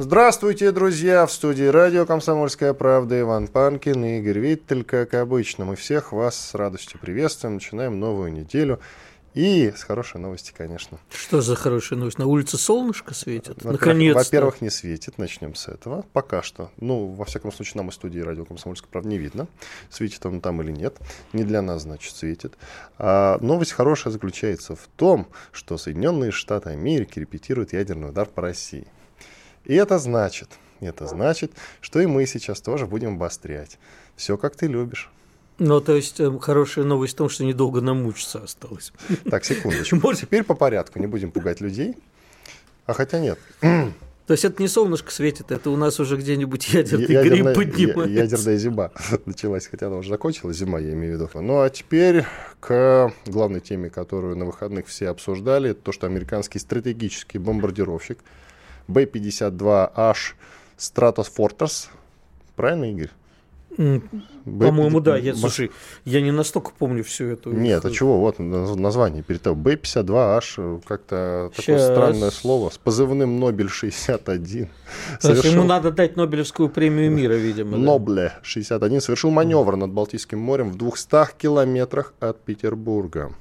Здравствуйте, друзья! В студии радио «Комсомольская правда» Иван Панкин и Игорь Виттель. Как обычно, мы всех вас с радостью приветствуем. Начинаем новую неделю. И с хорошей новости, конечно. Что за хорошая новость? На улице солнышко светит? Наконец-то. Во-первых, не светит. Начнем с этого. Пока что. Ну, во всяком случае, нам из студии радио «Комсомольская правда» не видно, светит он там или нет. Не для нас, значит, светит. А новость хорошая заключается в том, что Соединенные Штаты Америки репетируют ядерный удар по России. И это значит, что и мы сейчас тоже будем обострять. Все, как ты любишь. Ну, то есть, хорошая новость в том, что недолго нам мучиться осталось. Так, секундочку. Теперь по порядку, не будем пугать людей. А хотя нет. То есть, это не солнышко светит, это у нас уже где-нибудь ядерный гриб поднимается. Ядерная зима началась, хотя она уже закончилась, зима, я имею в виду. Ну, а теперь к главной теме, которую на выходных все обсуждали, то, что американский стратегический бомбардировщик B-52H Stratofortress. Правильно, Игорь? По-моему, да. Слушай, я не настолько помню всю эту... Нет, а чего? Вот название перед тобой. B-52H, как-то такое странное слово, с позывным Нобель-61. Ему надо дать Нобелевскую премию мира, видимо. Нобле-61 совершил маневр над Балтийским морем в 200 километрах от Петербурга.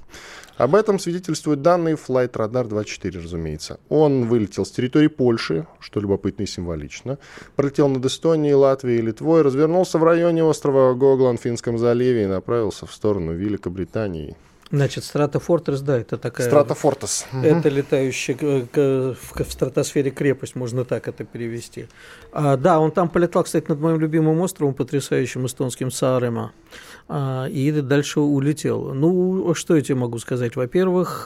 Об этом свидетельствуют данные Flightradar-24, разумеется. Он вылетел с территории Польши, что любопытно и символично, пролетел над Эстонией, Латвией и Литвой, развернулся в районе острова Гогланд в Финском заливе и направился в сторону Великобритании. Значит, Stratofortress, да, это такая... Stratofortress. Это летающая в стратосфере крепость, можно так это перевести. Да, он там полетал, кстати, над моим любимым островом, потрясающим эстонским Саарема, и дальше улетел. Ну, что я тебе могу сказать? Во-первых,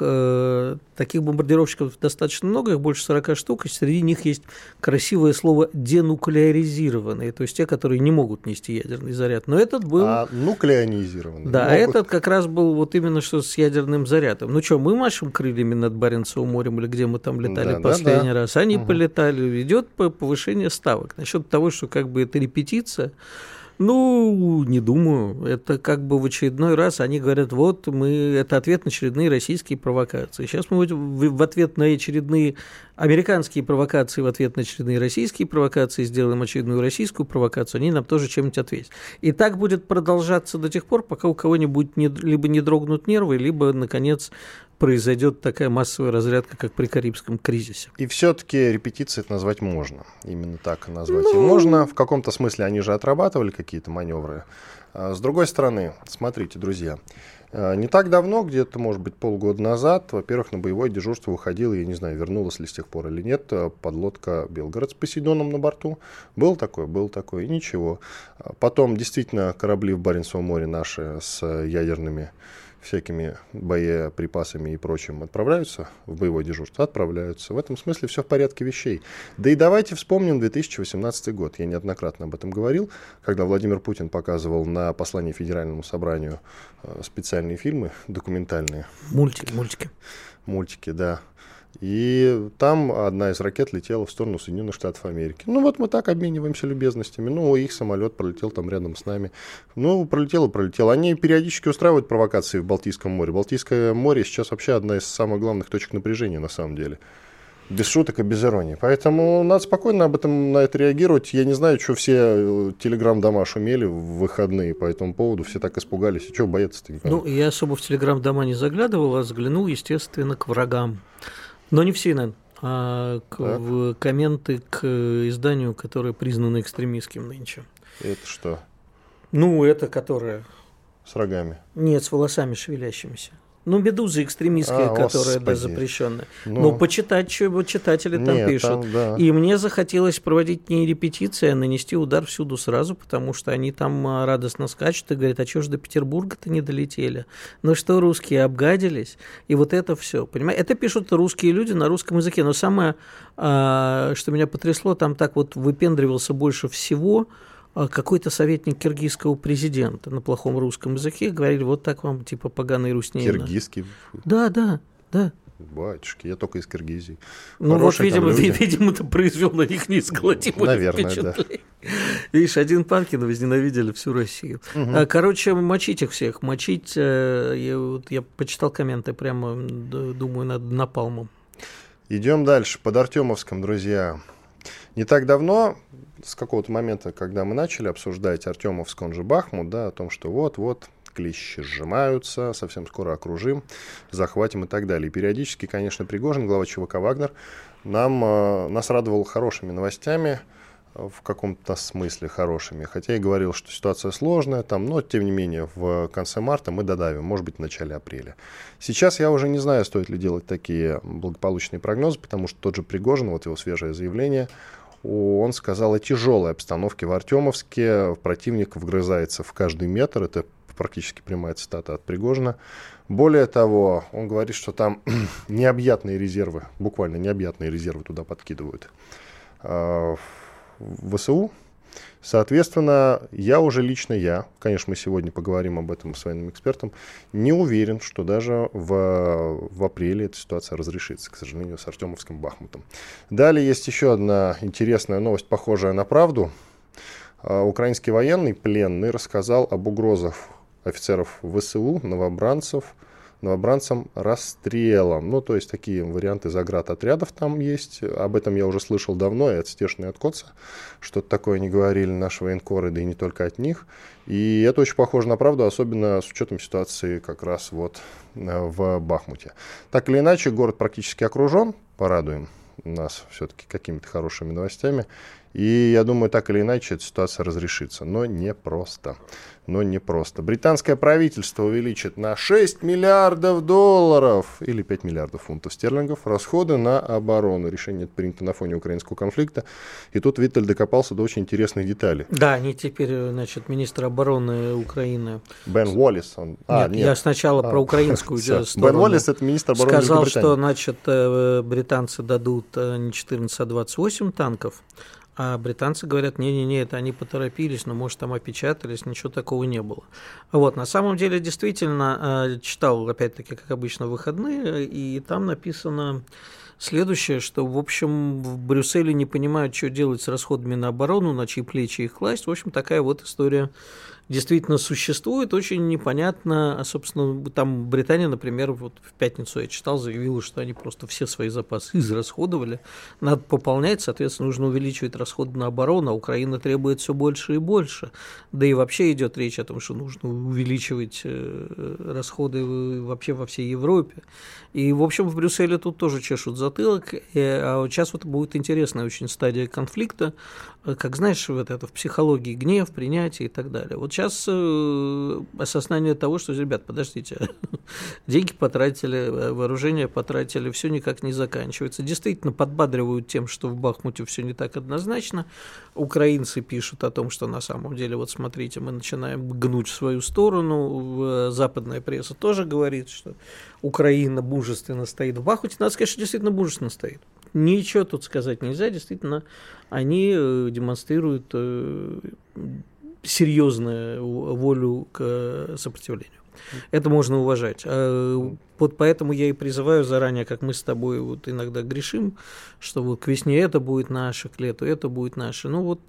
таких бомбардировщиков достаточно много, их больше 40 штук, и среди них есть красивое слово «денуклеаризированные», то есть те, которые не могут нести ядерный заряд. Но этот был... нуклеонизированный. Да, этот как раз был вот именно что с ядерным зарядом. Ну что, мы машем крыльями над Баренцевым морем или где мы там летали последний раз? Они полетали. Идет повышение ставок. Насчет того, что как бы это репетиция, ну, не думаю. Это как бы в очередной раз они говорят, вот мы, это ответ на очередные российские провокации. Сейчас мы в ответ на очередные американские провокации, в ответ на очередные российские провокации сделаем очередную российскую провокацию, они нам тоже чем-нибудь ответят. И так будет продолжаться до тех пор, пока у кого-нибудь либо не дрогнут нервы, либо, наконец, произойдет такая массовая разрядка, как при Карибском кризисе. И все-таки репетиции это назвать можно. Именно так назвать и можно. В каком-то смысле они же отрабатывали какие-то маневры. С другой стороны, смотрите, друзья, не так давно, где-то, может быть, полгода назад, во-первых, на боевое дежурство выходила, я не знаю, вернулась ли с тех пор или нет, подлодка «Белгород» с «Посейдоном» на борту. Был такой, и ничего. Потом, действительно, корабли в Баренцевом море наши с ядерными всякими боеприпасами и прочим отправляются в боевое дежурство? Отправляются. В этом смысле все в порядке вещей. Да и давайте вспомним 2018 год. Я неоднократно об этом говорил, когда Владимир Путин показывал на послании Федеральному собранию специальные фильмы документальные. Мультики, да. И там одна из ракет летела в сторону Соединенных Штатов Америки. Ну, вот мы так обмениваемся любезностями. Ну, их самолет пролетел там рядом с нами. Ну, пролетел. Они периодически устраивают провокации в Балтийском море. Балтийское море сейчас вообще одна из самых главных точек напряжения, на самом деле. Без шуток и без иронии. Поэтому надо спокойно на это реагировать. Я не знаю, что все телеграм-дома шумели в выходные по этому поводу. Все так испугались. И чего бояться-то? Ну, я особо в телеграм-дома не заглядывал, а заглянул, естественно, к врагам. Но не в CNN, а в комменты к изданию, которое признано экстремистским нынче. Это что? Ну, это которое... С рогами? Нет, с волосами шевелящимися. Ну, «Медуза» экстремистская, которая запрещенная. Ну, почитать, чего читатели там пишут. Да. И мне захотелось проводить не репетиции, а нанести удар всюду сразу, потому что они там радостно скачут и говорят, а чего же до Петербурга-то не долетели? Ну что, русские обгадились? И вот это все, понимаешь? Это пишут русские люди на русском языке. Но самое, что меня потрясло, там так вот выпендривался больше всего какой-то советник киргизского президента на плохом русском языке, говорили, вот так вам, типа, поганый руснеина. Киргизский? Да. Батюшки, я только из Киргизии. Ну, хорошие вот, видимо, это произвел на них низколотимое впечатление. Да. Видишь, один Панкин возненавидели всю Россию. Угу. Короче, мочить их всех. Мочить, я почитал комменты, прямо, думаю, над напалмом. Идем дальше. Под Артёмовском, друзья. Не так давно, с какого-то момента, когда мы начали обсуждать Артёмовск, он же Бахмут, да, о том, что вот-вот клещи сжимаются, совсем скоро окружим, захватим и так далее. И периодически, конечно, Пригожин, глава ЧВК «Вагнер», нас радовал хорошими новостями, в каком-то смысле хорошими. Хотя и говорил, что ситуация сложная, там, но, тем не менее, в конце марта мы додавим, может быть, в начале апреля. Сейчас я уже не знаю, стоит ли делать такие благополучные прогнозы, потому что тот же Пригожин, вот его свежее заявление, он сказал о тяжелой обстановке в Артемовске. Противник вгрызается в каждый метр. Это практически прямая цитата от Пригожина. Более того, он говорит, что там необъятные резервы, буквально необъятные резервы туда подкидывают ВСУ. Соответственно, я, конечно, мы сегодня поговорим об этом с военным экспертом, не уверен, что даже в апреле эта ситуация разрешится, к сожалению, с Артемовским Бахмутом. Далее есть еще одна интересная новость, похожая на правду. Украинский военный пленный рассказал об угрозах офицеров ВСУ, новобранцам расстрелом. Ну, то есть, такие варианты заградотрядов там есть. Об этом я уже слышал давно и от Стешина, и от Коца. Что-то такое не говорили наши военкоры, да и не только от них. И это очень похоже на правду, особенно с учетом ситуации как раз вот в Бахмуте. Так или иначе, город практически окружен. Порадуем нас все-таки какими-то хорошими новостями. И я думаю, так или иначе, эта ситуация разрешится. Но непросто. Британское правительство увеличит на $6 миллиардов или 5 миллиардов фунтов стерлингов расходы на оборону. Решение принято на фоне украинского конфликта. И тут Виттель докопался до очень интересных деталей. Да, они теперь, значит, министр обороны Украины. Бен Уоллес. Я сначала про украинскую сторону. Бен Уоллес — это министр обороны Великобритании. Сказал, что, значит, британцы дадут не 14, а 28 танков. А британцы говорят, не-не-не, это они поторопились, но, может, там опечатались, ничего такого не было. Вот, на самом деле, действительно, читал, опять-таки, как обычно, выходные, и там написано следующее, что, в общем, в Брюсселе не понимают, что делать с расходами на оборону, на чьи плечи их класть. В общем, такая вот история действительно существует, очень непонятно. А, собственно, там Британия, например, вот в пятницу я читал, заявила, что они просто все свои запасы израсходовали. Надо пополнять, соответственно, нужно увеличивать расходы на оборону, а Украина требует все больше и больше. Да и вообще идет речь о том, что нужно увеличивать расходы вообще во всей Европе. И, в общем, в Брюсселе тут тоже чешут затылок. А сейчас вот будет интересная очень стадия конфликта, как, знаешь, вот это в психологии гнев, принятие и так далее. Вот сейчас осознание того, что, ребят, подождите, деньги потратили, вооружение потратили, все никак не заканчивается. Действительно подбадривают тем, что в Бахмуте все не так однозначно. Украинцы пишут о том, что на самом деле, вот смотрите, мы начинаем гнуть в свою сторону. Западная пресса тоже говорит, что Украина мужественно стоит в Бахмуте. Надо сказать, что действительно мужественно стоит. Ничего тут сказать нельзя. Действительно, они демонстрируют серьезную волю к сопротивлению. Это можно уважать. Вот поэтому я и призываю заранее, как мы с тобой вот иногда грешим, что вот к весне это будет наше, к лету это будет наше. Ну вот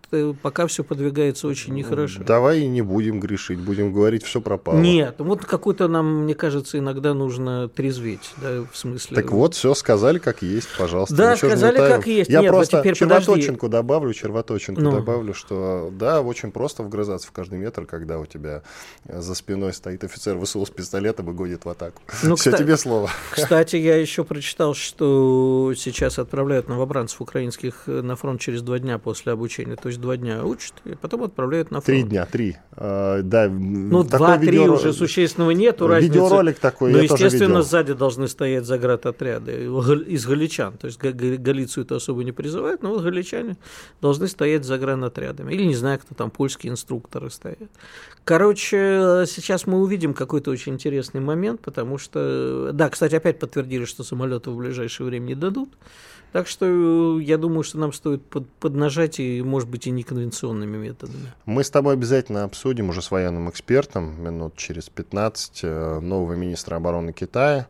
пока все подвигается очень нехорошо. Давай не будем грешить, будем говорить, все пропало. Нет, вот какой-то нам, мне кажется, иногда нужно трезветь, да, в смысле. Так вот, все сказали как есть, пожалуйста. Да, сказали как есть. Я просто червоточинку добавлю, что да, очень просто вгрызаться в каждый метр, когда у тебя за спиной стоит офицер ВСУ с пистолетом и гонит в атаку. Ну, тебе слово. Кстати, я еще прочитал, что сейчас отправляют новобранцев украинских на фронт через 2 дня после обучения. То есть 2 дня учат, и потом отправляют на фронт. 3 дня. Да, ну, 2-3 уже существенного нету разницы. Видеоролик такой, но, естественно, сзади должны стоять заградотряды из галичан. То есть Галицию это особо не призывают, но вот галичане должны стоять заградотрядами. Или, не знаю, кто там, польские инструкторы стоят. Короче, сейчас мы увидим какой-то очень интересный момент, потому что... Да, кстати, опять подтвердили, что самолеты в ближайшее время не дадут. Так что я думаю, что нам стоит поднажать, и, может быть, и неконвенционными методами. Мы с тобой обязательно обсудим уже с военным экспертом минут через 15 нового министра обороны Китая.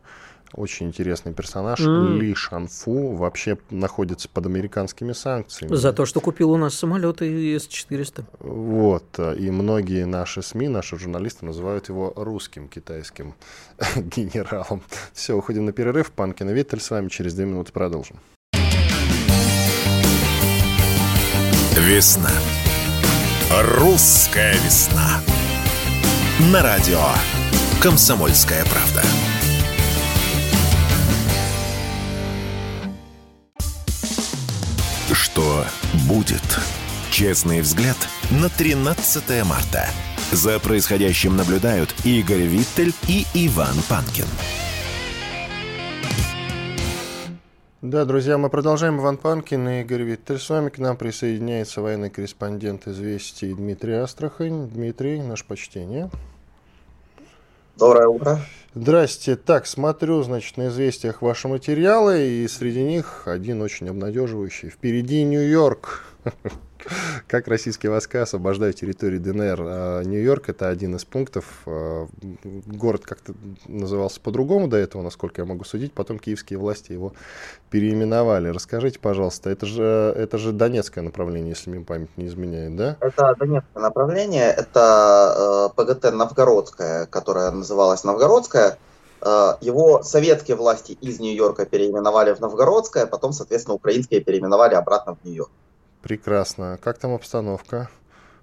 Очень интересный персонаж. Ли Шанфу вообще находится под американскими санкциями. За то, что купил у нас самолеты С-400. Вот. И многие наши СМИ, наши журналисты называют его русским китайским генералом. Все, уходим на перерыв. Панкин и Виттель с вами. Через 2 минуты продолжим. Весна. Русская весна. На радио «Комсомольская правда». Что будет? Честный взгляд на 13 марта. За происходящим наблюдают Игорь Виттель и Иван Панкин. Да, друзья, мы продолжаем. Иван Панкин и Игорь Виттель с вами. К нам присоединяется военный корреспондент «Известий» Дмитрий Астрахан. Дмитрий, наше почтение. Доброе утро. Здрасте. Так, смотрю, значит, на «Известиях» ваши материалы, и среди них один очень обнадеживающий. Впереди Нью-Йорк. Как российские войска освобождают территорию ДНР. Нью-Йорк — это один из пунктов. Город как-то назывался по-другому до этого, насколько я могу судить. Потом киевские власти его переименовали. Расскажите, пожалуйста, это же донецкое направление, если мне память не изменяет, да? Это донецкое направление. Это ПГТ Новгородское, которое называлось Новгородское. Его советские власти из Нью-Йорка переименовали в Новгородское, потом, соответственно, украинские переименовали обратно в Нью-Йорк. Прекрасно. Как там обстановка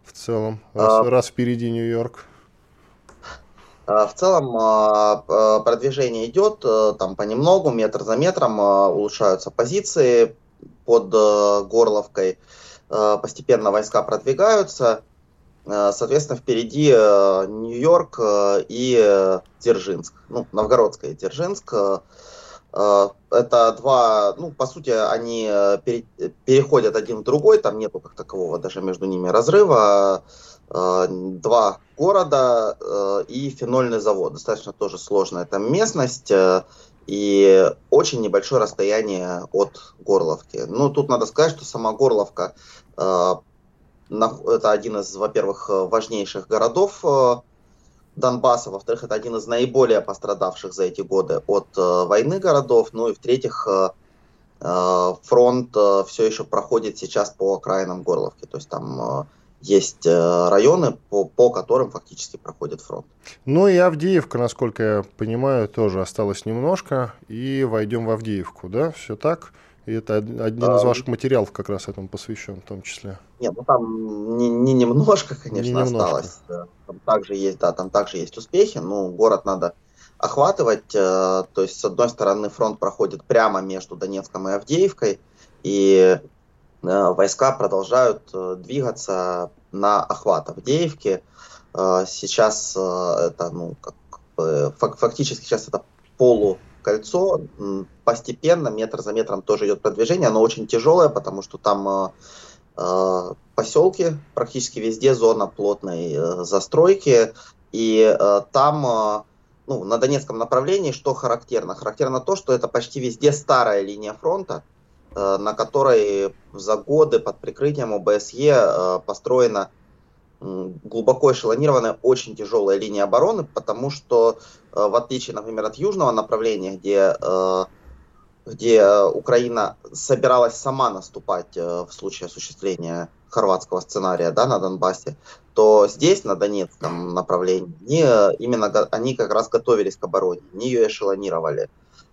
в целом, раз впереди Нью-Йорк? В целом продвижение идет, там понемногу, метр за метром улучшаются позиции под Горловкой, постепенно войска продвигаются, соответственно, впереди Нью-Йорк и Дзержинск, ну, Новгородская и Дзержинск. Это два, ну, по сути, они переходят один в другой, там нету как такового даже между ними разрыва. Два города и фенольный завод. Достаточно тоже сложная там местность и очень небольшое расстояние от Горловки. Ну, тут надо сказать, что сама Горловка – это один из, во-первых, важнейших городов Донбасса, во-вторых, это один из наиболее пострадавших за эти годы от войны городов, ну и в-третьих, фронт все еще проходит сейчас по окраинам Горловки, то есть там есть районы, по которым фактически проходит фронт. Ну и Авдеевка, насколько я понимаю, тоже осталось немножко, и войдем в Авдеевку, да, все так? И это один из ваших материалов как раз этому посвящен в том числе. Нет, ну там не немножко, конечно, не немножко осталось. Там также есть успехи, но город надо охватывать. То есть, с одной стороны, фронт проходит прямо между Донецком и Авдеевкой, и войска продолжают двигаться на охват Авдеевки. Сейчас это, ну, как бы, фактически сейчас это полукольцо. Постепенно, метр за метром тоже идет продвижение, оно очень тяжелое, потому что там поселки, практически везде зона плотной застройки, и там, ну, на Донецком направлении что характерно? Характерно то, что это почти везде старая линия фронта, на которой за годы под прикрытием ОБСЕ построена глубоко эшелонированная, очень тяжелая линия обороны, потому что, в отличие, например, от южного направления, где Украина собиралась сама наступать в случае осуществления хорватского сценария, да, на Донбассе, то здесь, на Донецком направлении, именно они как раз готовились к обороне, не ее эшелонировали,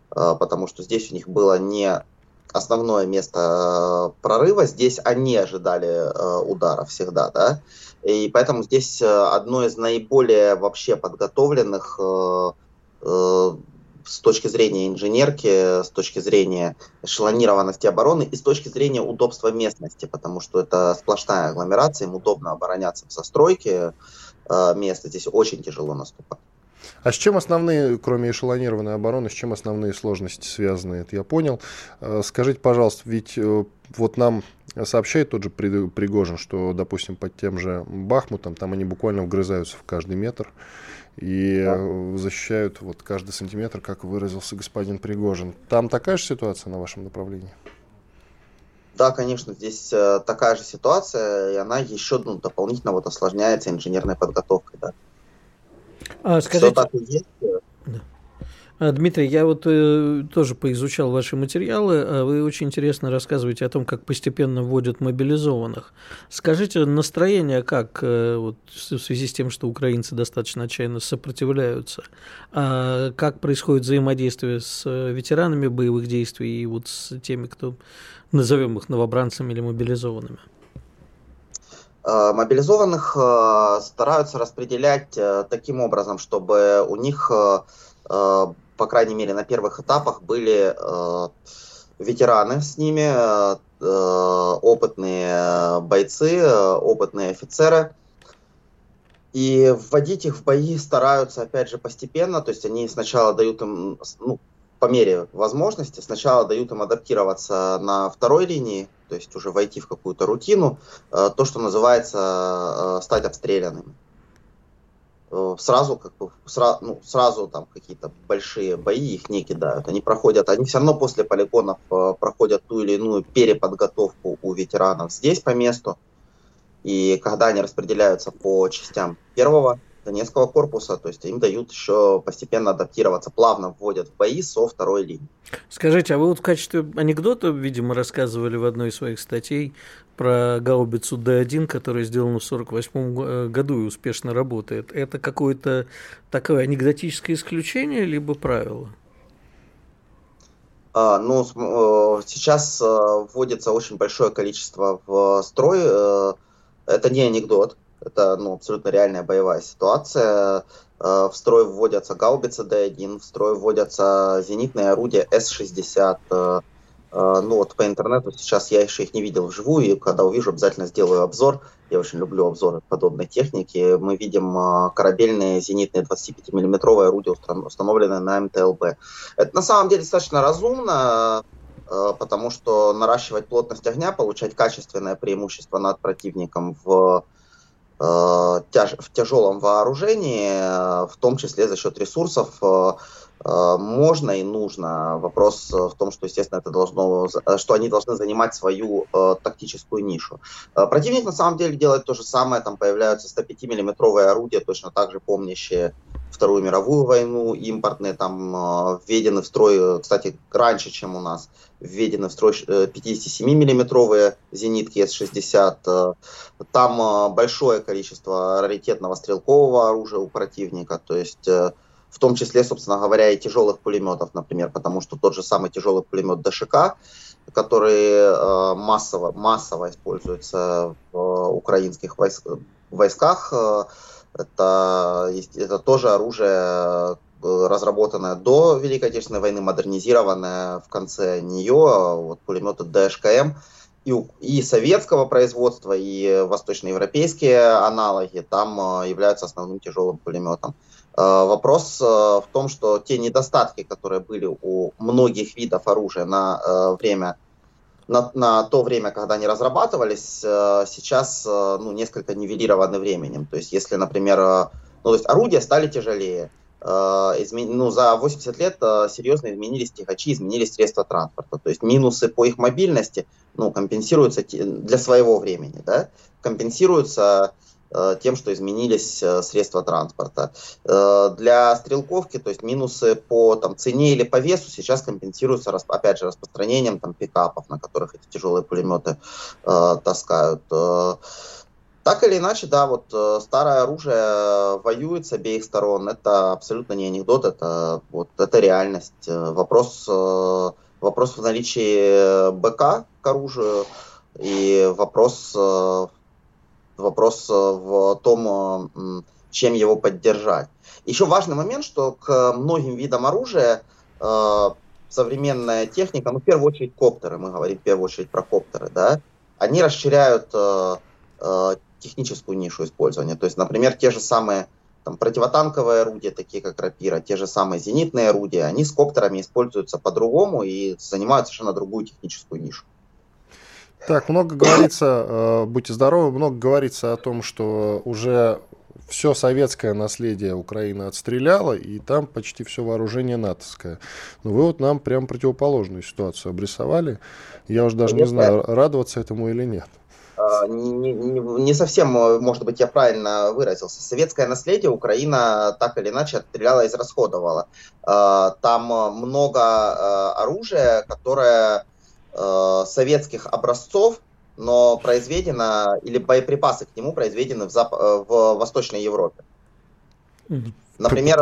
потому что здесь у них было не основное место прорыва, здесь они ожидали удара всегда, да, и поэтому здесь одно из наиболее вообще подготовленных с точки зрения инженерки, с точки зрения эшелонированности обороны и с точки зрения удобства местности, потому что это сплошная агломерация, им удобно обороняться в застройке места, здесь очень тяжело наступать. А с чем основные, кроме эшелонированной обороны, с чем основные сложности связаны? Это я понял. Скажите, пожалуйста, ведь вот нам сообщает тот же Пригожин, что, допустим, под тем же Бахмутом, там они буквально вгрызаются в каждый метр и защищают вот каждый сантиметр, как выразился господин Пригожин. Там такая же ситуация на вашем направлении? Да, конечно, здесь такая же ситуация, и она еще дополнительно осложняется инженерной подготовкой, да. Скажите, Дмитрий, я тоже поизучал ваши материалы. Вы очень интересно рассказываете о том, как постепенно вводят мобилизованных. Скажите, настроение как в связи с тем, что украинцы достаточно отчаянно сопротивляются? Как происходит взаимодействие с ветеранами боевых действий и с теми, кто, назовем их новобранцами или мобилизованными? Мобилизованных стараются распределять таким образом, чтобы у них, по крайней мере, на первых этапах были ветераны с ними, опытные бойцы, опытные офицеры. И вводить их в бои стараются, опять же, постепенно. То есть они сначала дают им, по мере возможности, сначала дают им адаптироваться на второй линии, то есть уже войти в какую-то рутину, то, что называется стать обстрелянными. Сразу там какие-то большие бои их не кидают. Они все равно после полигонов проходят ту или иную переподготовку у ветеранов здесь по месту. И когда они распределяются по частям первого Донецкого корпуса, то есть им дают еще постепенно адаптироваться, плавно вводят в бои со второй линии. Скажите, а вы в качестве анекдота, видимо, рассказывали в одной из своих статей про гаубицу Д-1, которая сделана в 1948 году и успешно работает. Это какое-то такое анекдотическое исключение, либо правило? Сейчас вводится очень большое количество в строй. Это не анекдот. Это абсолютно реальная боевая ситуация. В строй вводятся гаубицы Д-1, в строй вводятся зенитные орудия С-60. По интернету сейчас я еще их не видел вживую, и когда увижу, обязательно сделаю обзор. Я очень люблю обзоры подобной техники. Мы видим корабельные зенитные 25-миллиметровые орудия, установленные на МТЛБ. Это на самом деле достаточно разумно, потому что наращивать плотность огня, получать качественное преимущество над противником в тяжелом вооружении, в том числе за счет ресурсов, можно и нужно. Вопрос в том, что, естественно, что они должны занимать свою тактическую нишу. Противник, на самом деле, делает то же самое. Там появляются 105-миллиметровые орудия, точно так же помнящие Вторую мировую войну, импортные, там введены в строй, кстати, раньше, чем у нас, введены в строй 57-миллиметровые зенитки С-60. Там большое количество раритетного стрелкового оружия у противника, то есть в том числе, собственно говоря, и тяжелых пулеметов, например, потому что тот же самый тяжелый пулемет ДШК, который массово используется в украинских войсках, это тоже оружие, разработанное до Великой Отечественной войны, модернизированное в конце нее, пулеметы ДШКМ и советского производства, и восточноевропейские аналоги там являются основным тяжелым пулеметом. Вопрос в том, что те недостатки, которые были у многих видов оружия на то время, когда они разрабатывались, сейчас несколько нивелированы временем. То есть, если, например, орудия стали тяжелее, за 80 лет серьезно изменились тягачи, изменились средства транспорта. То есть минусы по их мобильности компенсируются для своего времени, да, компенсируются тем, что изменились средства транспорта. Для стрелковки, то есть минусы по цене или по весу сейчас компенсируются, опять же, распространением пикапов, на которых эти тяжелые пулеметы таскают. Так или иначе, да, старое оружие воюет с обеих сторон. Это абсолютно не анекдот, это реальность. Вопрос в наличии БК к оружию и вопрос в том, чем его поддержать. Еще важный момент, что к многим видам оружия современная техника, ну, в первую очередь коптеры, мы говорим в первую очередь про коптеры, да, они расширяют техническую нишу использования. То есть, например, те же самые там, противотанковые орудия, такие как «Рапира», те же самые зенитные орудия, они с коптерами используются по-другому и занимают совершенно другую техническую нишу. Так, много говорится, будьте здоровы, много говорится о том, что уже все советское наследие Украина отстреляла, и там почти все вооружение натовское. Но вы вот нам прям противоположную ситуацию обрисовали. Я уже даже не знаю, радоваться этому или нет. Не совсем, может быть, я правильно выразился. Советское наследие Украина так или иначе отстреляла и израсходовала. Там много оружия, которое... советских образцов, но произведено, или боеприпасы к нему произведены в Восточной Европе. Например,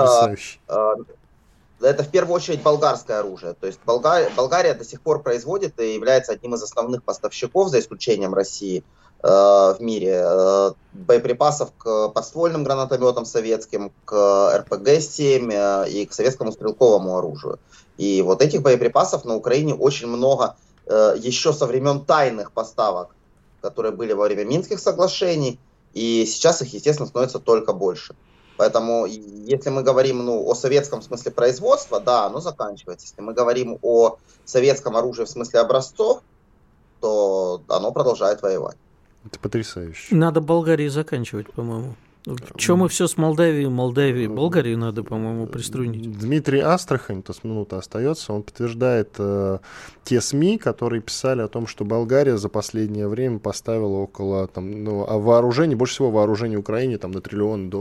это в первую очередь болгарское оружие. То есть Болгария до сих пор производит и является одним из основных поставщиков, за исключением России, в мире боеприпасов к подствольным гранатометам советским, к РПГ-7 и к советскому стрелковому оружию. И вот этих боеприпасов на Украине очень много еще со времен тайных поставок, которые были во время Минских соглашений, и сейчас их, естественно, становится только больше. Поэтому, если мы говорим о советском смысле производства, да, оно заканчивается. Если мы говорим о советском оружии в смысле образцов, то оно продолжает воевать. Это потрясающе. Надо Болгарии заканчивать, по-моему. Чем мы все с Молдавией, Болгарии надо, по-моему, приструнить. Дмитрий Астрахан, то с минуты остается, он подтверждает те СМИ, которые писали о том, что Болгария за последнее время поставила около вооружений, больше всего вооружений Украине на $1 триллион.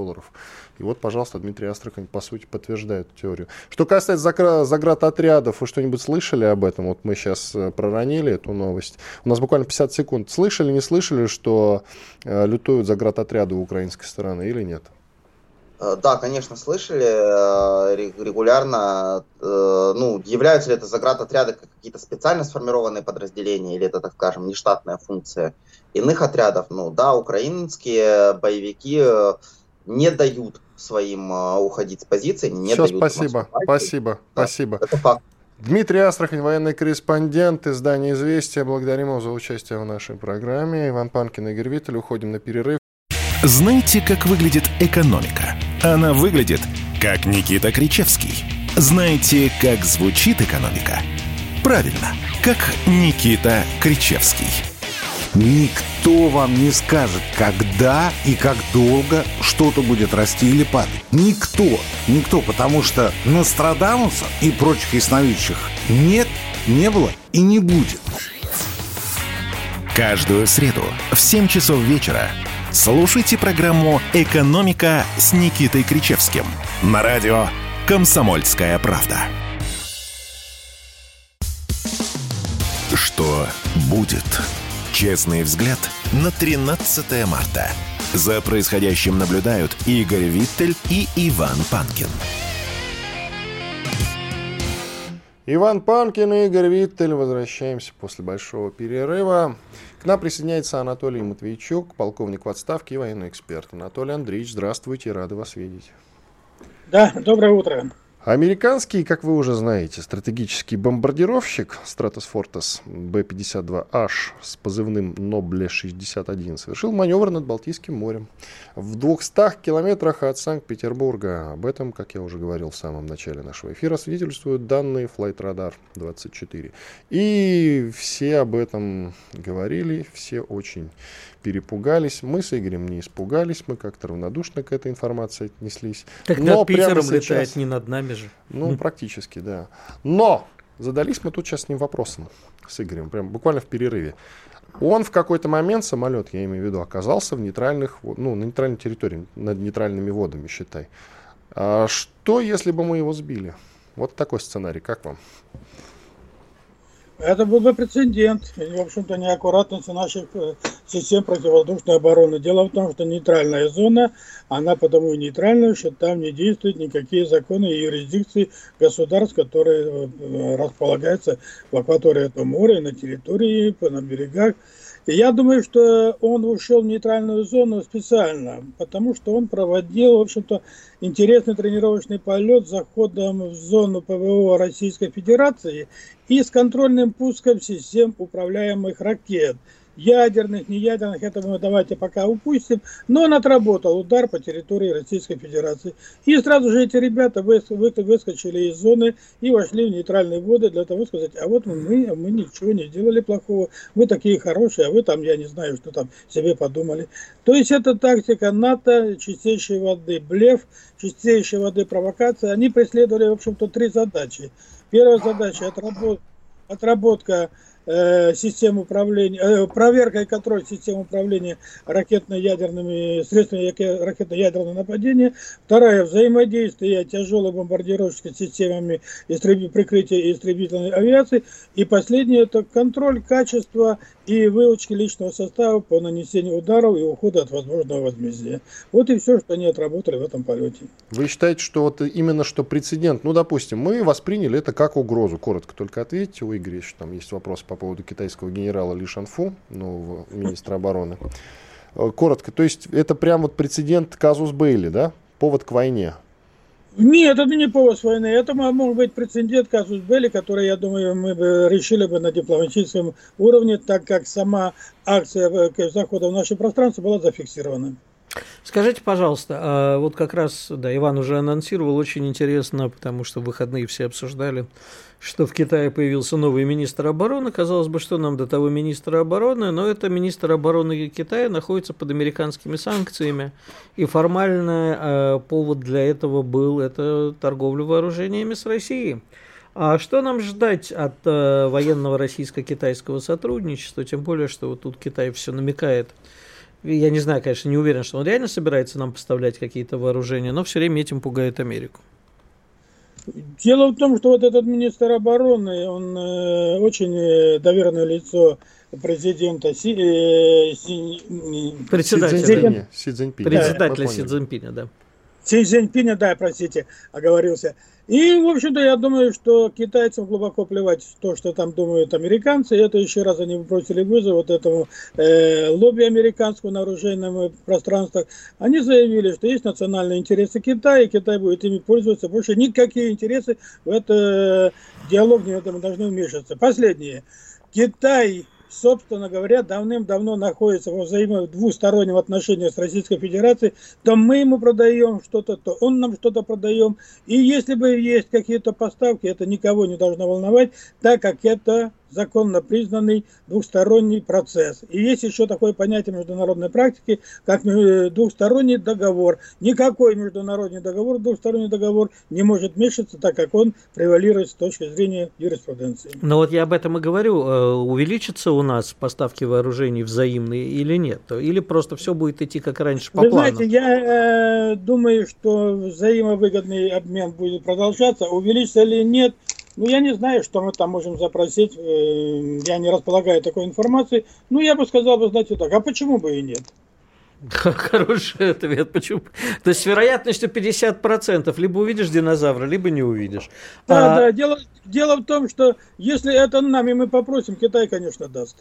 И вот, пожалуйста, Дмитрий Астрахан, по сути, подтверждает теорию. Что касается заградотрядов, вы что-нибудь слышали об этом? Вот мы сейчас проронили эту новость. У нас буквально 50 секунд. Слышали, не слышали, что лютуют заградотряды у украинской стороны или нет? Да, конечно, слышали регулярно. Являются ли это заградотряды как какие-то специально сформированные подразделения, или это, так скажем, нештатная функция иных отрядов? Украинские боевики не дают своим уходить с позиции, не дают. Спасибо. Это факт. Дмитрий Астрахан, военный корреспондент издания «Известия». Благодарим его за участие в нашей программе. Иван Панкин, Игорь Виттель. Уходим на перерыв. Знаете, как выглядит экономика? Она выглядит, как Никита Кричевский. Знаете, как звучит экономика? Правильно, как Никита Кричевский. Никто вам не скажет, когда и как долго что-то будет расти или падать. Никто, потому что Нострадамуса и прочих ясновидящих нет, не было и не будет. Каждую среду в 7 часов вечера слушайте программу «Экономика» с Никитой Кричевским на радио «Комсомольская правда». Что будет? «Честный взгляд» на 13 марта. За происходящим наблюдают Игорь Виттель и Иван Панкин. Иван Панкин и Игорь Виттель. Возвращаемся после большого перерыва. К нам присоединяется Анатолий Матвийчук, полковник в отставке и военный эксперт. Анатолий Андреевич, здравствуйте, рады вас видеть. Да, доброе утро. Американский, как вы уже знаете, стратегический бомбардировщик Stratofortress B-52H с позывным Нобле-61 совершил маневр над Балтийским морем в 200 километрах от Санкт-Петербурга. Об этом, как я уже говорил в самом начале нашего эфира, свидетельствуют данные Flightradar-24. И все об этом говорили, все очень перепугались. Мы с Игорем не испугались, мы как-то равнодушно к этой информации отнеслись. Так над Питером сейчас... летает, не над нами. Практически, да. Но задались мы тут сейчас с ним вопросом, с Игорем, прям буквально в перерыве. Он в какой-то момент, самолет, я имею в виду, оказался в нейтральных, на нейтральной территории, над нейтральными водами, считай. А что, если бы мы его сбили? Вот такой сценарий, как вам? Это был бы прецедент, в общем-то, неаккуратность наших систем противовоздушной обороны. Дело в том, что нейтральная зона, она потому и нейтральная, что там не действуют никакие законы и юрисдикции государств, которые располагаются в акватории этого моря, на территории, на берегах. И я думаю, что он ушел в нейтральную зону специально, потому что он проводил, в общем-то, интересный тренировочный полет с заходом в зону ПВО Российской Федерации и с контрольным пуском систем управляемых ракет. Ядерных, неядерных, это мы давайте пока упустим, но он отработал удар по территории Российской Федерации. И сразу же эти ребята выскочили из зоны и вошли в нейтральные воды для того, чтобы сказать, а вот мы ничего не делали плохого, вы такие хорошие, а вы там, я не знаю, что там себе подумали. То есть это тактика НАТО, чистейшей воды блеф, чистейшей воды провокация. Они преследовали, в общем-то, три задачи. Первая задача – отработка систем управления, проверка и контроль систем управления ракетно-ядерными средствами ракетно-ядерного нападения. Вторая — взаимодействие тяжелых бомбардировочных системами прикрытия истребительной авиации. И последнее — это контроль качества и выучки личного состава по нанесению ударов и ухода от возможного возмездия. Вот и все, что они отработали в этом полете. Вы считаете, что вот именно что прецедент, ну, допустим, мы восприняли это как угрозу. Коротко только ответьте, у Игоря там есть вопрос по поводу китайского генерала Ли Шанфу, нового министра обороны. Коротко, то есть это прям вот прецедент, казус Бейли, да? Повод к войне. Нет, это не повод с войны. Это может быть прецедент казус Белли, который, я думаю, мы бы решили бы на дипломатическом уровне, так как сама акция захода в наше пространство была зафиксирована. Скажите, пожалуйста, вот как раз, да, Иван уже анонсировал, очень интересно, потому что в выходные все обсуждали, что в Китае появился новый министр обороны. Казалось бы, что нам до того министра обороны, но это министр обороны Китая находится под американскими санкциями, и формально повод для этого был это торговля вооружениями с Россией. А что нам ждать от военного российско-китайского сотрудничества, тем более, что вот тут Китай все намекает. Я не знаю, конечно, не уверен, что он реально собирается нам поставлять какие-то вооружения, но все время этим пугает Америку. Дело в том, что вот этот министр обороны, он очень доверенное лицо президента Си Цзиньпиня. И, в общем-то, я думаю, что китайцам глубоко плевать то, что там думают американцы. Это еще раз они бросили вызов вот этому лобби американскому на оружейном пространстве. Они заявили, что есть национальные интересы Китая, и Китай будет ими пользоваться. Больше никакие интересы в этот диалог не должны вмешиваться. Последнее. Китай, собственно говоря, давным-давно находится во взаимном двустороннем отношении с Российской Федерацией, то мы ему продаем что-то, то он нам что-то продаем. И если бы есть какие-то поставки, это никого не должно волновать, так как это законно признанный двухсторонний процесс. И есть еще такое понятие международной практики, как двухсторонний договор. Никакой международный договор, двухсторонний договор не может вмешиваться, так как он превалирует с точки зрения юриспруденции. Но вот я об этом и говорю. Увеличатся у нас поставки вооружений взаимные или нет? Или просто все будет идти как раньше по плану? Знаете, я думаю, что взаимовыгодный обмен будет продолжаться. Увеличится или нет? Ну, я не знаю, что мы там можем запросить, я не располагаю такой информацией. Ну, я бы сказал, знаете, так, а почему бы и нет? Хороший ответ, почему? То есть, с вероятностью 50%, либо увидишь динозавра, либо не увидишь. Да, да, дело в том, что если это нам, и мы попросим, Китай, конечно, даст.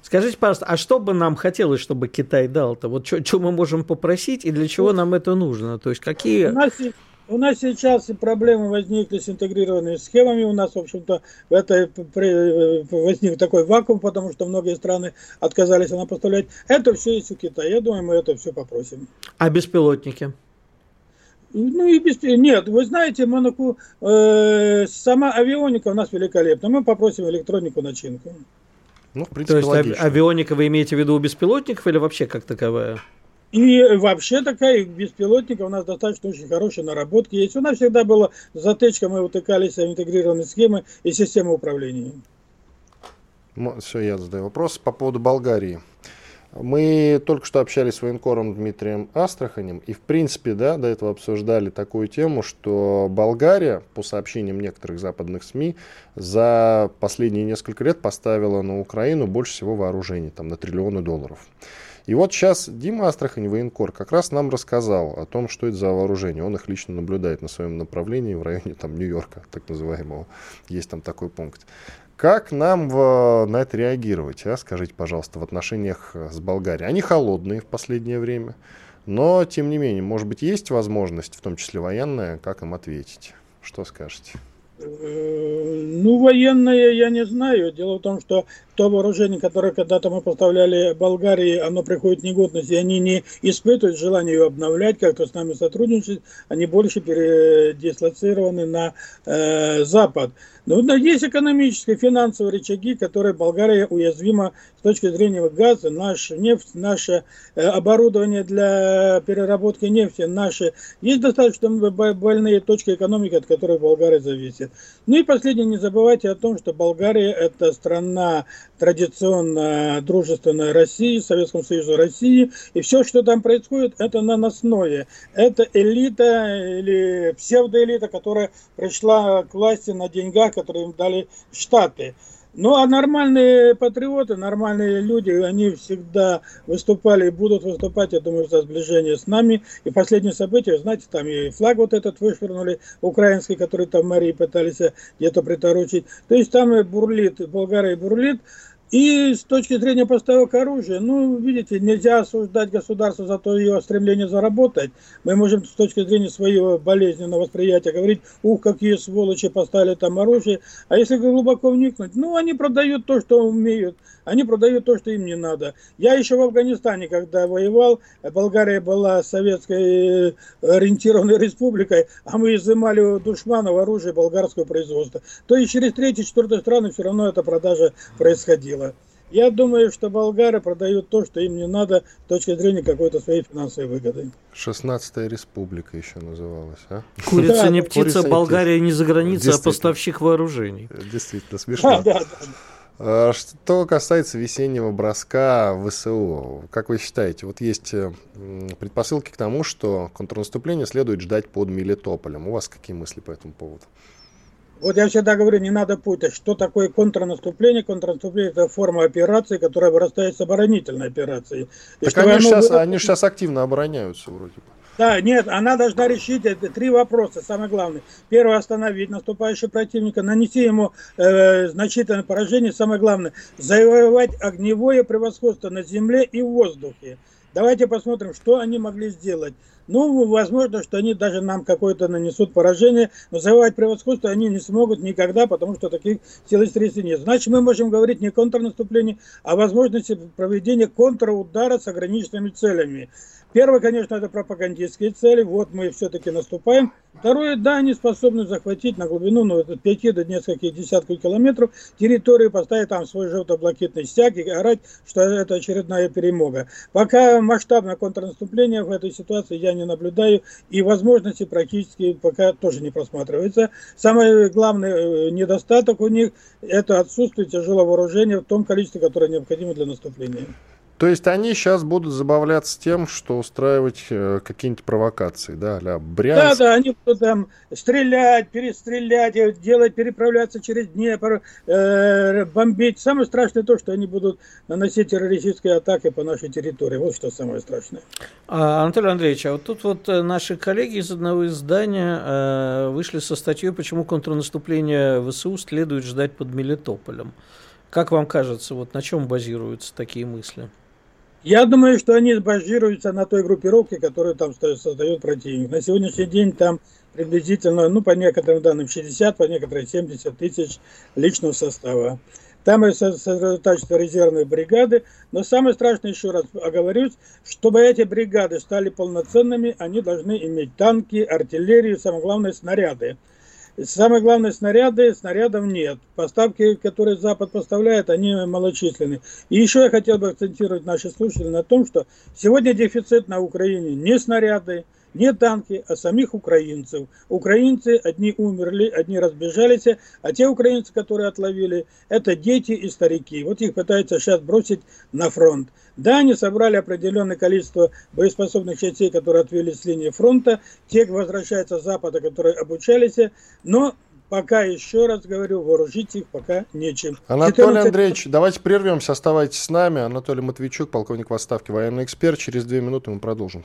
Скажите, пожалуйста, а что бы нам хотелось, чтобы Китай дал-то? Вот что мы можем попросить, и для чего нам это нужно? То есть, какие... У нас сейчас проблемы возникли с интегрированными схемами. У нас, в общем-то, это возник такой вакуум, потому что многие страны отказались нам поставлять. Это все есть у Китая. Я думаю, мы это все попросим. А беспилотники? Ну и нет, вы знаете, Монако, сама авионика у нас великолепна. Мы попросим электронику-начинку. Ну, в принципе, то есть авионика вы имеете в виду у беспилотников или вообще как таковая? И вообще такая, беспилотника у нас достаточно очень хорошие наработки есть. У нас всегда была затычка, мы утыкались в интегрированные схемы и системы управления. Ну, все, я задаю вопрос по поводу Болгарии. Мы только что общались с военкором Дмитрием Астраханем, и в принципе, да, до этого обсуждали такую тему, что Болгария, по сообщениям некоторых западных СМИ, за последние несколько лет поставила на Украину больше всего вооружений, там, на $1 триллион. И вот сейчас Дима Астрахань, военкор, как раз нам рассказал о том, что это за вооружение. Он их лично наблюдает на своем направлении в районе там, Нью-Йорка, так называемого. Есть там такой пункт. Как нам на это реагировать, а? Скажите, пожалуйста, в отношениях с Болгарией? Они холодные в последнее время, но, тем не менее, может быть, есть возможность, в том числе военная, как им ответить? Что скажете? Ну, военное я не знаю. Дело в том, что то вооружение, которое когда-то мы поставляли Болгарии, оно приходит в негодность, и они не испытывают желание ее обновлять, как-то с нами сотрудничать. Они больше передислоцированы на Запад. Но есть экономические, финансовые рычаги, которые Болгария уязвима с точки зрения газа. Наша нефть, наше оборудование для переработки нефти, наши. Есть достаточно больные точки экономики, от которых Болгария зависит. Ну и последнее, не забывайте о том, что Болгария — это страна традиционно дружественной России, Советскому Союзу России, и все, что там происходит, это наносное. Это элита или псевдоэлита, которая пришла к власти на деньгах, которые им дали Штаты. Ну, а нормальные патриоты, нормальные люди, они всегда выступали и будут выступать, я думаю, за сближение с нами. И последнее событие, знаете, там и флаг вот этот вышвырнули, украинский, который там в мэрии пытались где-то приторочить. То есть там и бурлит, Болгария бурлит. И с точки зрения поставок оружия, ну, видите, нельзя осуждать государство за то ее стремление заработать. Мы можем с точки зрения своего болезненного восприятия говорить, ух, какие сволочи поставили там оружие. А если глубоко вникнуть, ну, они продают то, что умеют, они продают то, что им не надо. Я еще в Афганистане, когда воевал, Болгария была советской ориентированной республикой, а мы изымали у душманов оружие болгарского производства. То есть через третьи, четвертые страны все равно эта продажа происходила. Я думаю, что болгары продают то, что им не надо с точки зрения какой-то своей финансовой выгоды. 16-я республика еще называлась, а? Курица да, не птица, курица, Болгария не за границей, а поставщик вооружений. Действительно смешно. Да. Что касается весеннего броска ВСУ, как вы считаете, вот есть предпосылки к тому, что контрнаступление следует ждать под Мелитополем. У вас какие мысли по этому поводу? Вот я всегда говорю, не надо путать, что такое контрнаступление. Контрнаступление – это форма операции, которая вырастает с оборонительной операцией. Так они сейчас активно обороняются вроде бы. Да, нет, она должна решить три вопроса, самое главное. Первое, остановить наступающего противника, нанести ему значительное поражение, самое главное, завоевать огневое превосходство на земле и в воздухе. Давайте посмотрим, что они могли сделать. Ну, возможно, что они даже нам какое-то нанесут поражение, но завоевать превосходство они не смогут никогда, потому что таких сил и средств нет. Значит, мы можем говорить не о контрнаступлении, а о возможности проведения контрудара с ограниченными целями. Первое, конечно, это пропагандистские цели. Вот мы все-таки наступаем. Второе, да, они способны захватить на глубину, ну, от 5 до нескольких десятков километров территорию, поставить там свой желто-блокитный стяг и орать, что это очередная перемога. Пока масштабное контрнаступление в этой ситуации я не наблюдаю, и возможности практически пока тоже не просматриваются. Самый главный недостаток у них – это отсутствие тяжелого вооружения в том количестве, которое необходимо для наступления. То есть они сейчас будут забавляться тем, что устраивать какие-нибудь провокации, да, а-ля Брянск. Да, они будут там стрелять, перестрелять, делать, переправляться через Днепр, бомбить. Самое страшное то, что они будут наносить террористические атаки по нашей территории. Вот что самое страшное. Анатолий Андреевич, а вот тут вот наши коллеги из одного издания вышли со статьей, почему контрнаступление ВСУ следует ждать под Мелитополем. Как вам кажется, вот на чем базируются такие мысли? Я думаю, что они базируются на той группировке, которую там создает противник. На сегодняшний день там приблизительно, ну, по некоторым данным, 60, по некоторым 70 тысяч личного состава. Там и сосредоточатся резервные бригады. Но самое страшное, еще раз оговорюсь, чтобы эти бригады стали полноценными, они должны иметь танки, артиллерию, самое главное, снаряды. Самое главное, снарядов нет. Поставки, которые Запад поставляет, они малочисленны. И еще я хотел бы акцентировать наши слушатели на том, что сегодня дефицит на Украине не снаряды, Не танки, а самих украинцев. Украинцы одни умерли, одни разбежались, а те украинцы, которые отловили, это дети и старики. Вот их пытаются сейчас бросить на фронт. Да, они собрали определенное количество боеспособных частей, которые отвели с линии фронта. Те возвращаются с Запада, которые обучались, но... Пока, еще раз говорю, вооружить их пока нечем. Анатолий Андреевич, давайте прервемся, оставайтесь с нами. Анатолий Матвийчук, полковник в отставке, военный эксперт. Через 2 минуты мы продолжим.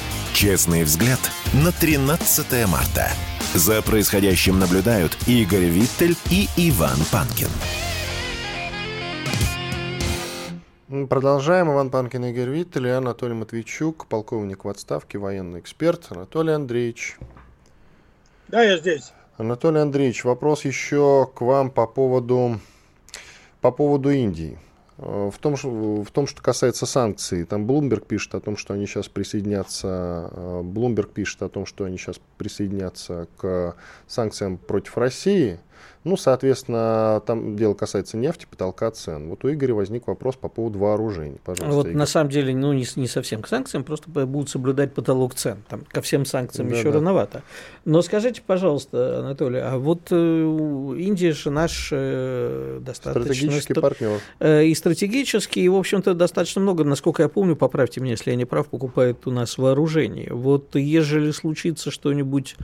Честный взгляд на 13 марта. За происходящим наблюдают Игорь Виттель и Иван Панкин. Продолжаем. Иван Панкин, Игорь Виттель и Анатолий Матвийчук, полковник в отставке, военный эксперт. Анатолий Андреевич. Да, я здесь. Анатолий Андреевич, вопрос еще к вам по поводу Индии. В том, что касается санкций, там Bloomberg пишет о том, что они сейчас присоединятся к санкциям против России. Ну, соответственно, там дело касается нефти, потолка цен. Вот у Игоря возник вопрос по поводу вооружений. Пожалуйста, вот Игорь. На самом деле, не совсем к санкциям, просто будут соблюдать потолок цен. Там ко всем санкциям еще рановато. Но скажите, пожалуйста, Анатолий, а вот Индия же наш достаточно... Стратегический партнер. И стратегический, и, в общем-то, достаточно много, насколько я помню, поправьте меня, если я не прав, покупает у нас вооружение. Вот ежели случится что-нибудь...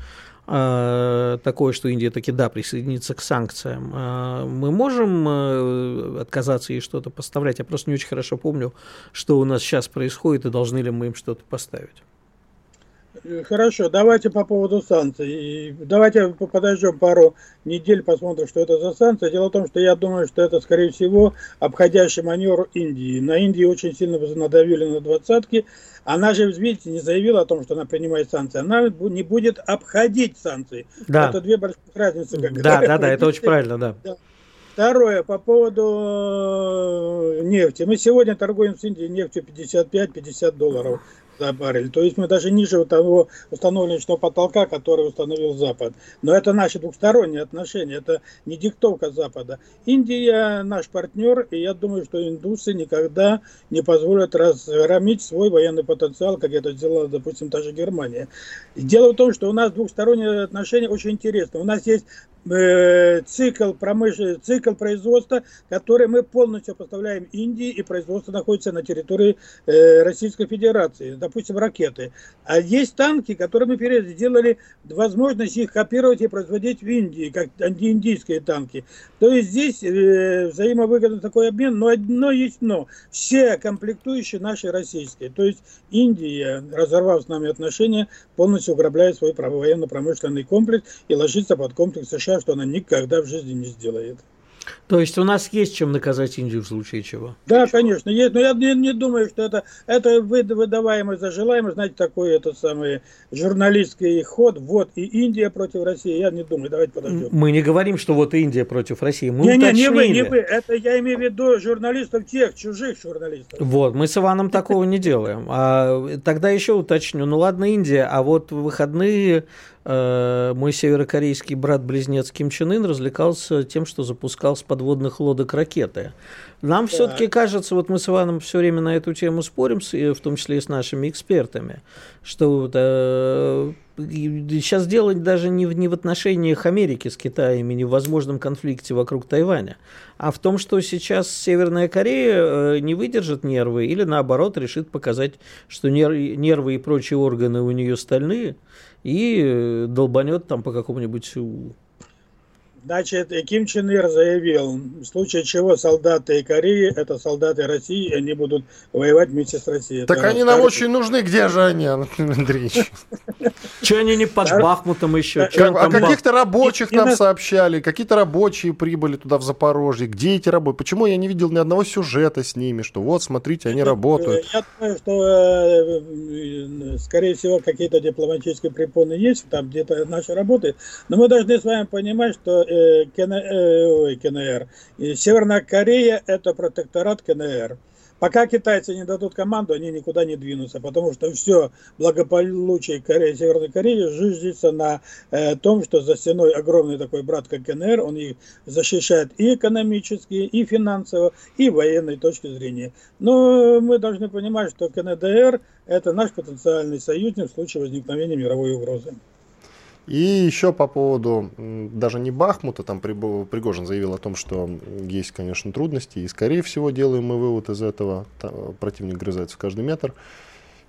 такое, что Индия таки, да, присоединится к санкциям. Мы можем отказаться ей что-то поставлять? Я просто не очень хорошо помню, что у нас сейчас происходит, и должны ли мы им что-то поставить. Хорошо, давайте по поводу санкций. Давайте подождем пару недель, посмотрим, что это за санкции. Дело в том, что я думаю, что это, скорее всего, обходящий маневр Индии. На Индию очень сильно надавили на двадцатки. Она же, видите, не заявила о том, что она принимает санкции. Она не будет обходить санкции. Да. Это две большие разницы. Да, это очень правильно, да. Второе, по поводу нефти. Мы сегодня торгуем с Индией нефтью $55-50. За баррель. То есть мы даже ниже того установленного потолка, который установил Запад. Но это наши двухсторонние отношения, это не диктовка Запада. Индия наш партнер, и я думаю, что индусы никогда не позволят разгромить свой военный потенциал, как это сделала, допустим, та же Германия. Дело в том, что у нас двухсторонние отношения очень интересны. У нас есть цикл производства, который мы полностью поставляем Индии, и производство находится на территории Российской Федерации. Допустим, ракеты. А есть танки, которые мы сделали возможность их копировать и производить в Индии, как индийские танки. То есть здесь взаимовыгодный такой обмен, но одно есть но. Все комплектующие наши российские. То есть Индия, разорвав с нами отношения, полностью уграбляет свой военно-промышленный комплекс и ложится под комплекс США, что она никогда в жизни не сделает. То есть у нас есть чем наказать Индию в случае чего? Да, конечно, есть, но я не думаю, что это выдаваемое за желаемое, знаете, такой журналистский ход, вот и Индия против России, я не думаю, давайте подождем. Мы не говорим, что вот Индия против России, мы уточнили. Не вы, это я имею в виду журналистов тех, чужих журналистов. Вот, мы с Иваном такого не делаем. Тогда еще уточню, ну ладно Индия, а вот в выходные... Мой северокорейский брат-близнец Ким Чен Ын развлекался тем, что запускал с подводных лодок ракеты. Нам все-таки кажется, вот мы с Иваном все время на эту тему спорим, в том числе и с нашими экспертами, что сейчас дело даже не в отношениях Америки с Китаем и не в возможном конфликте вокруг Тайваня, а в том, что сейчас Северная Корея не выдержит нервы или, наоборот, решит показать, что нервы и прочие органы у нее стальные, и долбанет там по какому-нибудь... Значит, Ким Чен Ир заявил, в случае чего солдаты Кореи, это солдаты России, они будут воевать вместе с Россией. Так это они нам очень нужны, где же они, Андрей Андреевич? Че они не под Бахмутом еще? О каких-то рабочих нам сообщали, какие-то рабочие прибыли туда в Запорожье. Где эти рабочие? Почему я не видел ни одного сюжета с ними, что вот, смотрите, они работают? Я думаю, что, скорее всего, какие-то дипломатические препоны есть, там где-то наши работают. Но мы должны с вами понимать, что КНР, Северная Корея – это протекторат КНР. Пока китайцы не дадут команду, они никуда не двинутся, потому что все благополучие Северной Кореи зиждется на том, что за стеной огромный такой брат, как КНР, он их защищает и экономически, и финансово, и военной точки зрения. Но мы должны понимать, что КНДР – это наш потенциальный союзник в случае возникновения мировой угрозы. И еще по поводу даже не Бахмута, там Пригожин заявил о том, что есть, конечно, трудности, и, скорее всего, делаем мы вывод из этого, противник грызается в каждый метр,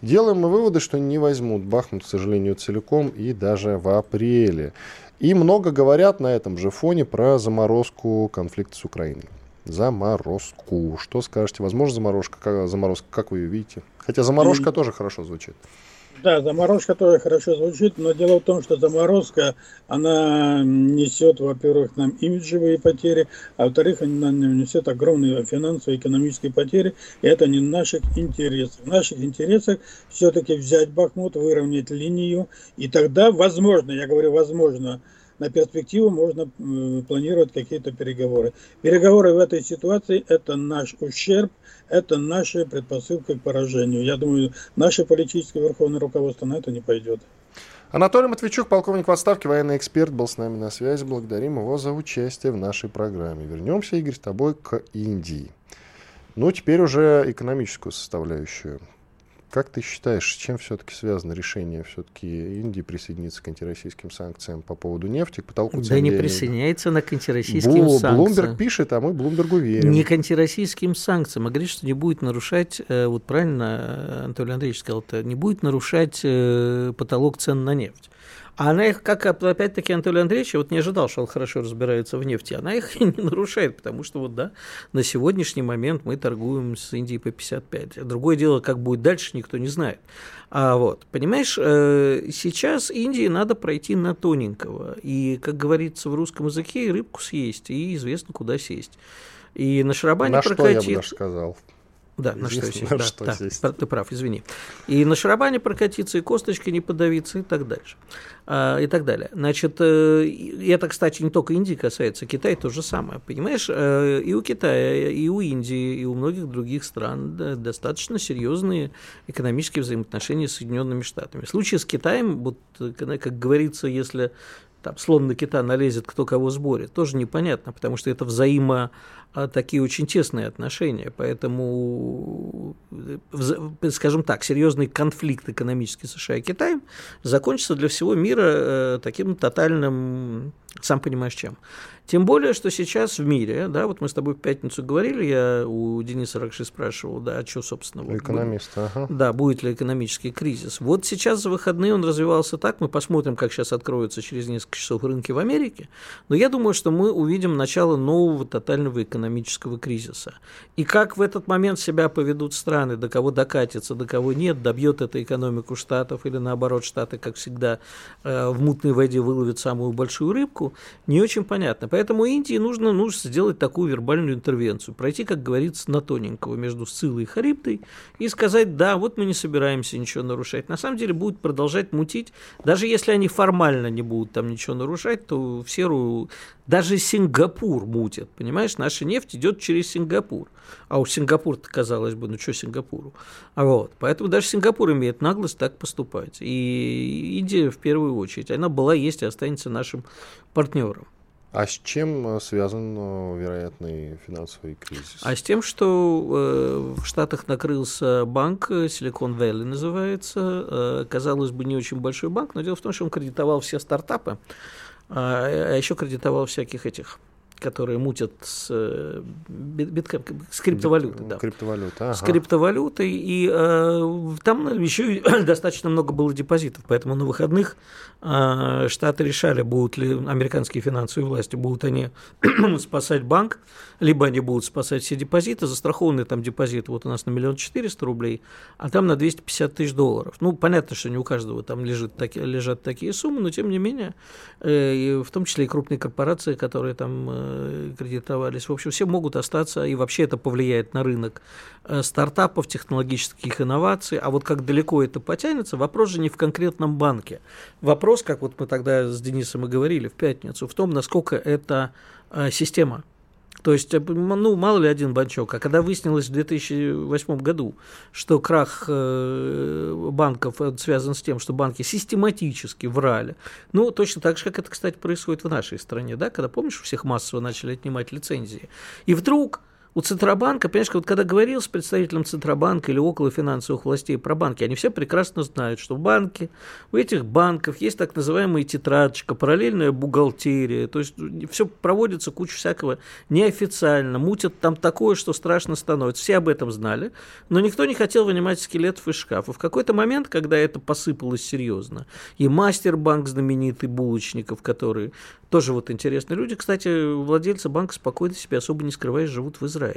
делаем мы выводы, что не возьмут Бахмут, к сожалению, целиком и даже в апреле. И много говорят на этом же фоне про заморозку конфликта с Украиной. Заморозку. Что скажете? Возможно, заморозка, как вы ее видите? Хотя заморозка тоже хорошо звучит. Да, заморозка тоже хорошо звучит, но дело в том, что заморозка, она несет, во-первых, нам имиджевые потери, а во-вторых, она несет огромные финансовые и экономические потери, и это не в наших интересах. В наших интересах все-таки взять Бахмут, выровнять линию, и тогда, возможно, я говорю, возможно, на перспективу можно планировать какие-то переговоры. Переговоры в этой ситуации – это наш ущерб, это наши предпосылки к поражению. Я думаю, наше политическое верховное руководство на это не пойдет. Анатолий Матвийчук, полковник в отставке, военный эксперт, был с нами на связи. Благодарим его за участие в нашей программе. Вернемся, Игорь, с тобой к Индии. Ну, теперь уже экономическую составляющую. Как ты считаешь, с чем все-таки связано решение все-таки Индии присоединиться к антироссийским санкциям по поводу нефти? К потолку цен? Да не присоединяется она к антироссийским санкциям. Блумберг пишет, а мы Блумбергу верим. Не к антироссийским санкциям, а говорит, что не будет нарушать, вот правильно Анатолий Андреевич сказал, не будет нарушать потолок цен на нефть. А она их, как опять-таки Анатолий Андреевич, вот не ожидал, что он хорошо разбирается в нефти, она их не нарушает, потому что вот да, на сегодняшний момент мы торгуем с Индией по 55. Другое дело, как будет дальше, никто не знает. А вот, понимаешь, сейчас Индии надо пройти на тоненького, и, как говорится в русском языке, рыбку съесть, и известно, куда сесть. И на шарабане на прокатит... На что я бы даже сказал. Да, на что сесть. На да, что да, сесть. Да, ты прав, извини. И на шарабане прокатиться, и косточки не подавиться, и так дальше. И так далее. Значит, это, кстати, не только Индии касается, Китай то же самое. Понимаешь, и у Китая, и у Индии, и у многих других стран достаточно серьезные экономические взаимоотношения с Соединенными Штатами. В случае с Китаем, вот, как говорится, если там слон на кита налезет, кто кого сборит, тоже непонятно, потому что это такие очень тесные отношения, поэтому, скажем так, серьезный конфликт экономический США и Китаем закончится для всего мира таким тотальным, сам понимаешь, чем. Тем более, что сейчас в мире, да, вот мы с тобой в пятницу говорили, я у Дениса Ракши спрашивал, да, а что, собственно, вот экономист, да, будет ли экономический кризис. Вот сейчас за выходные он развивался так, мы посмотрим, как сейчас откроются через несколько часов рынки в Америке, но я думаю, что мы увидим начало нового тотального экономического кризиса. И как в этот момент себя поведут страны, до кого докатится, до кого нет, добьет это экономику штатов или наоборот штаты, как всегда, в мутной воде выловят самую большую рыбку, не очень понятно. Поэтому Индии нужно сделать такую вербальную интервенцию, пройти, как говорится, на тоненького между Сциллой и Харибдой и сказать, да, вот мы не собираемся ничего нарушать. На самом деле будут продолжать мутить, даже если они формально не будут там ничего нарушать, то в серую даже Сингапур мутит, понимаешь, наша нефть идет через Сингапур, а у Сингапура-то, казалось бы, ну что Сингапуру, вот, поэтому даже Сингапур имеет наглость так поступать, и Индия в первую очередь, она была, есть и останется нашим партнером. А с чем связан вероятный финансовый кризис? А с тем, что в Штатах накрылся банк, Silicon Valley называется, казалось бы, не очень большой банк, но дело в том, что он кредитовал все стартапы, а еще кредитовал всяких этих которые мутят с криптовалютой. Да. Криптовалюта, ага. С криптовалютой. И там еще и достаточно много было депозитов. Поэтому на выходных Штаты решали, будут ли американские финансовые власти, будут они спасать банк, либо они будут спасать все депозиты. Застрахованные там депозиты вот у нас на 1 400 000 рублей, а там на $250 тысяч. Ну, понятно, что не у каждого там лежат такие суммы, но тем не менее, в том числе и крупные корпорации, которые там кредитовались. В общем, все могут остаться, и вообще это повлияет на рынок стартапов, технологических инноваций. А вот как далеко это потянется, вопрос же не в конкретном банке. Вопрос, как вот мы тогда с Денисом и говорили в пятницу, в том, насколько это система. То есть, ну, мало ли один банчок. А когда выяснилось в 2008 году, что крах банков связан с тем, что банки систематически врали, ну, точно так же, как это, кстати, происходит в нашей стране, да, когда, помнишь, у всех массово начали отнимать лицензии, и вдруг у Центробанка, понимаешь, вот когда говорил с представителем Центробанка или около финансовых властей про банки, они все прекрасно знают, что банки, у этих банков есть так называемая тетрадочка, параллельная бухгалтерия, то есть все проводится куча всякого неофициально, мутят там такое, что страшно становится. Все об этом знали, но никто не хотел вынимать скелетов из шкафа. В какой-то момент, когда это посыпалось серьезно, и Мастербанк, знаменитый Булочников, который тоже вот интересные люди, кстати, владельцы банка спокойно себе, особо не скрываясь, живут в Израиле.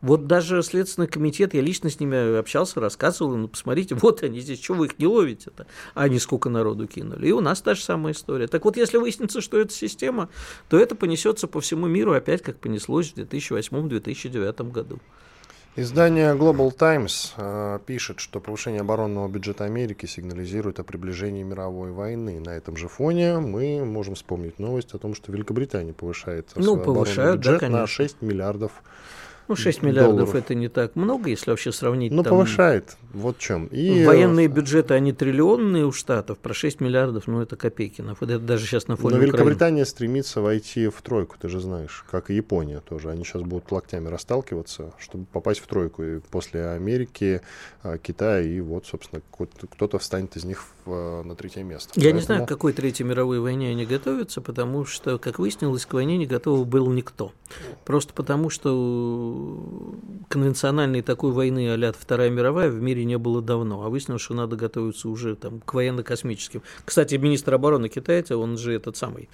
Вот даже Следственный комитет, я лично с ними общался, рассказывал, ну, посмотрите, вот они здесь, чего вы их не ловите-то? А они сколько народу кинули. И у нас та же самая история. Так вот, если выяснится, что это система, то это понесется по всему миру опять, как понеслось в 2008-2009 году. Издание Global Times пишет, что повышение оборонного бюджета Америки сигнализирует о приближении мировой войны. На этом же фоне мы можем вспомнить новость о том, что Великобритания повышает оборонный бюджет, да, на $6 миллиардов. Ну, 6 миллиардов – это не так много, если вообще сравнить. Ну, повышает, вот в чем. И военные бюджеты, они триллионные у Штатов, про 6 миллиардов, ну, это копейки. Это даже сейчас на фоне Украины. Но Великобритания стремится войти в тройку, ты же знаешь, как и Япония тоже. Они сейчас будут локтями расталкиваться, чтобы попасть в тройку. И после Америки, Китая, и вот, собственно, кто-то встанет из них на третье место. Я не знаю, к какой Третьей мировой войне они готовятся, потому что, как выяснилось, к войне не готов был никто. Просто потому, что конвенциональной такой войны а-ля Вторая мировая в мире не было давно, а выяснилось, что надо готовиться уже там, к военно-космическим. Кстати, министр обороны Китая, он же этот самый,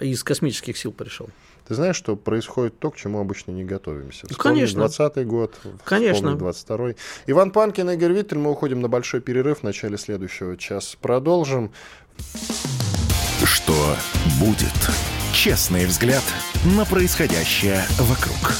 из космических сил пришел. Ты знаешь, что происходит то, к чему обычно не готовимся. Вспомни 20-й год, вспомни 22-й. Иван Панкин, Игорь Виттель, мы уходим на большой перерыв, в начале следующего часа продолжим. Что будет? Честный взгляд на происходящее вокруг.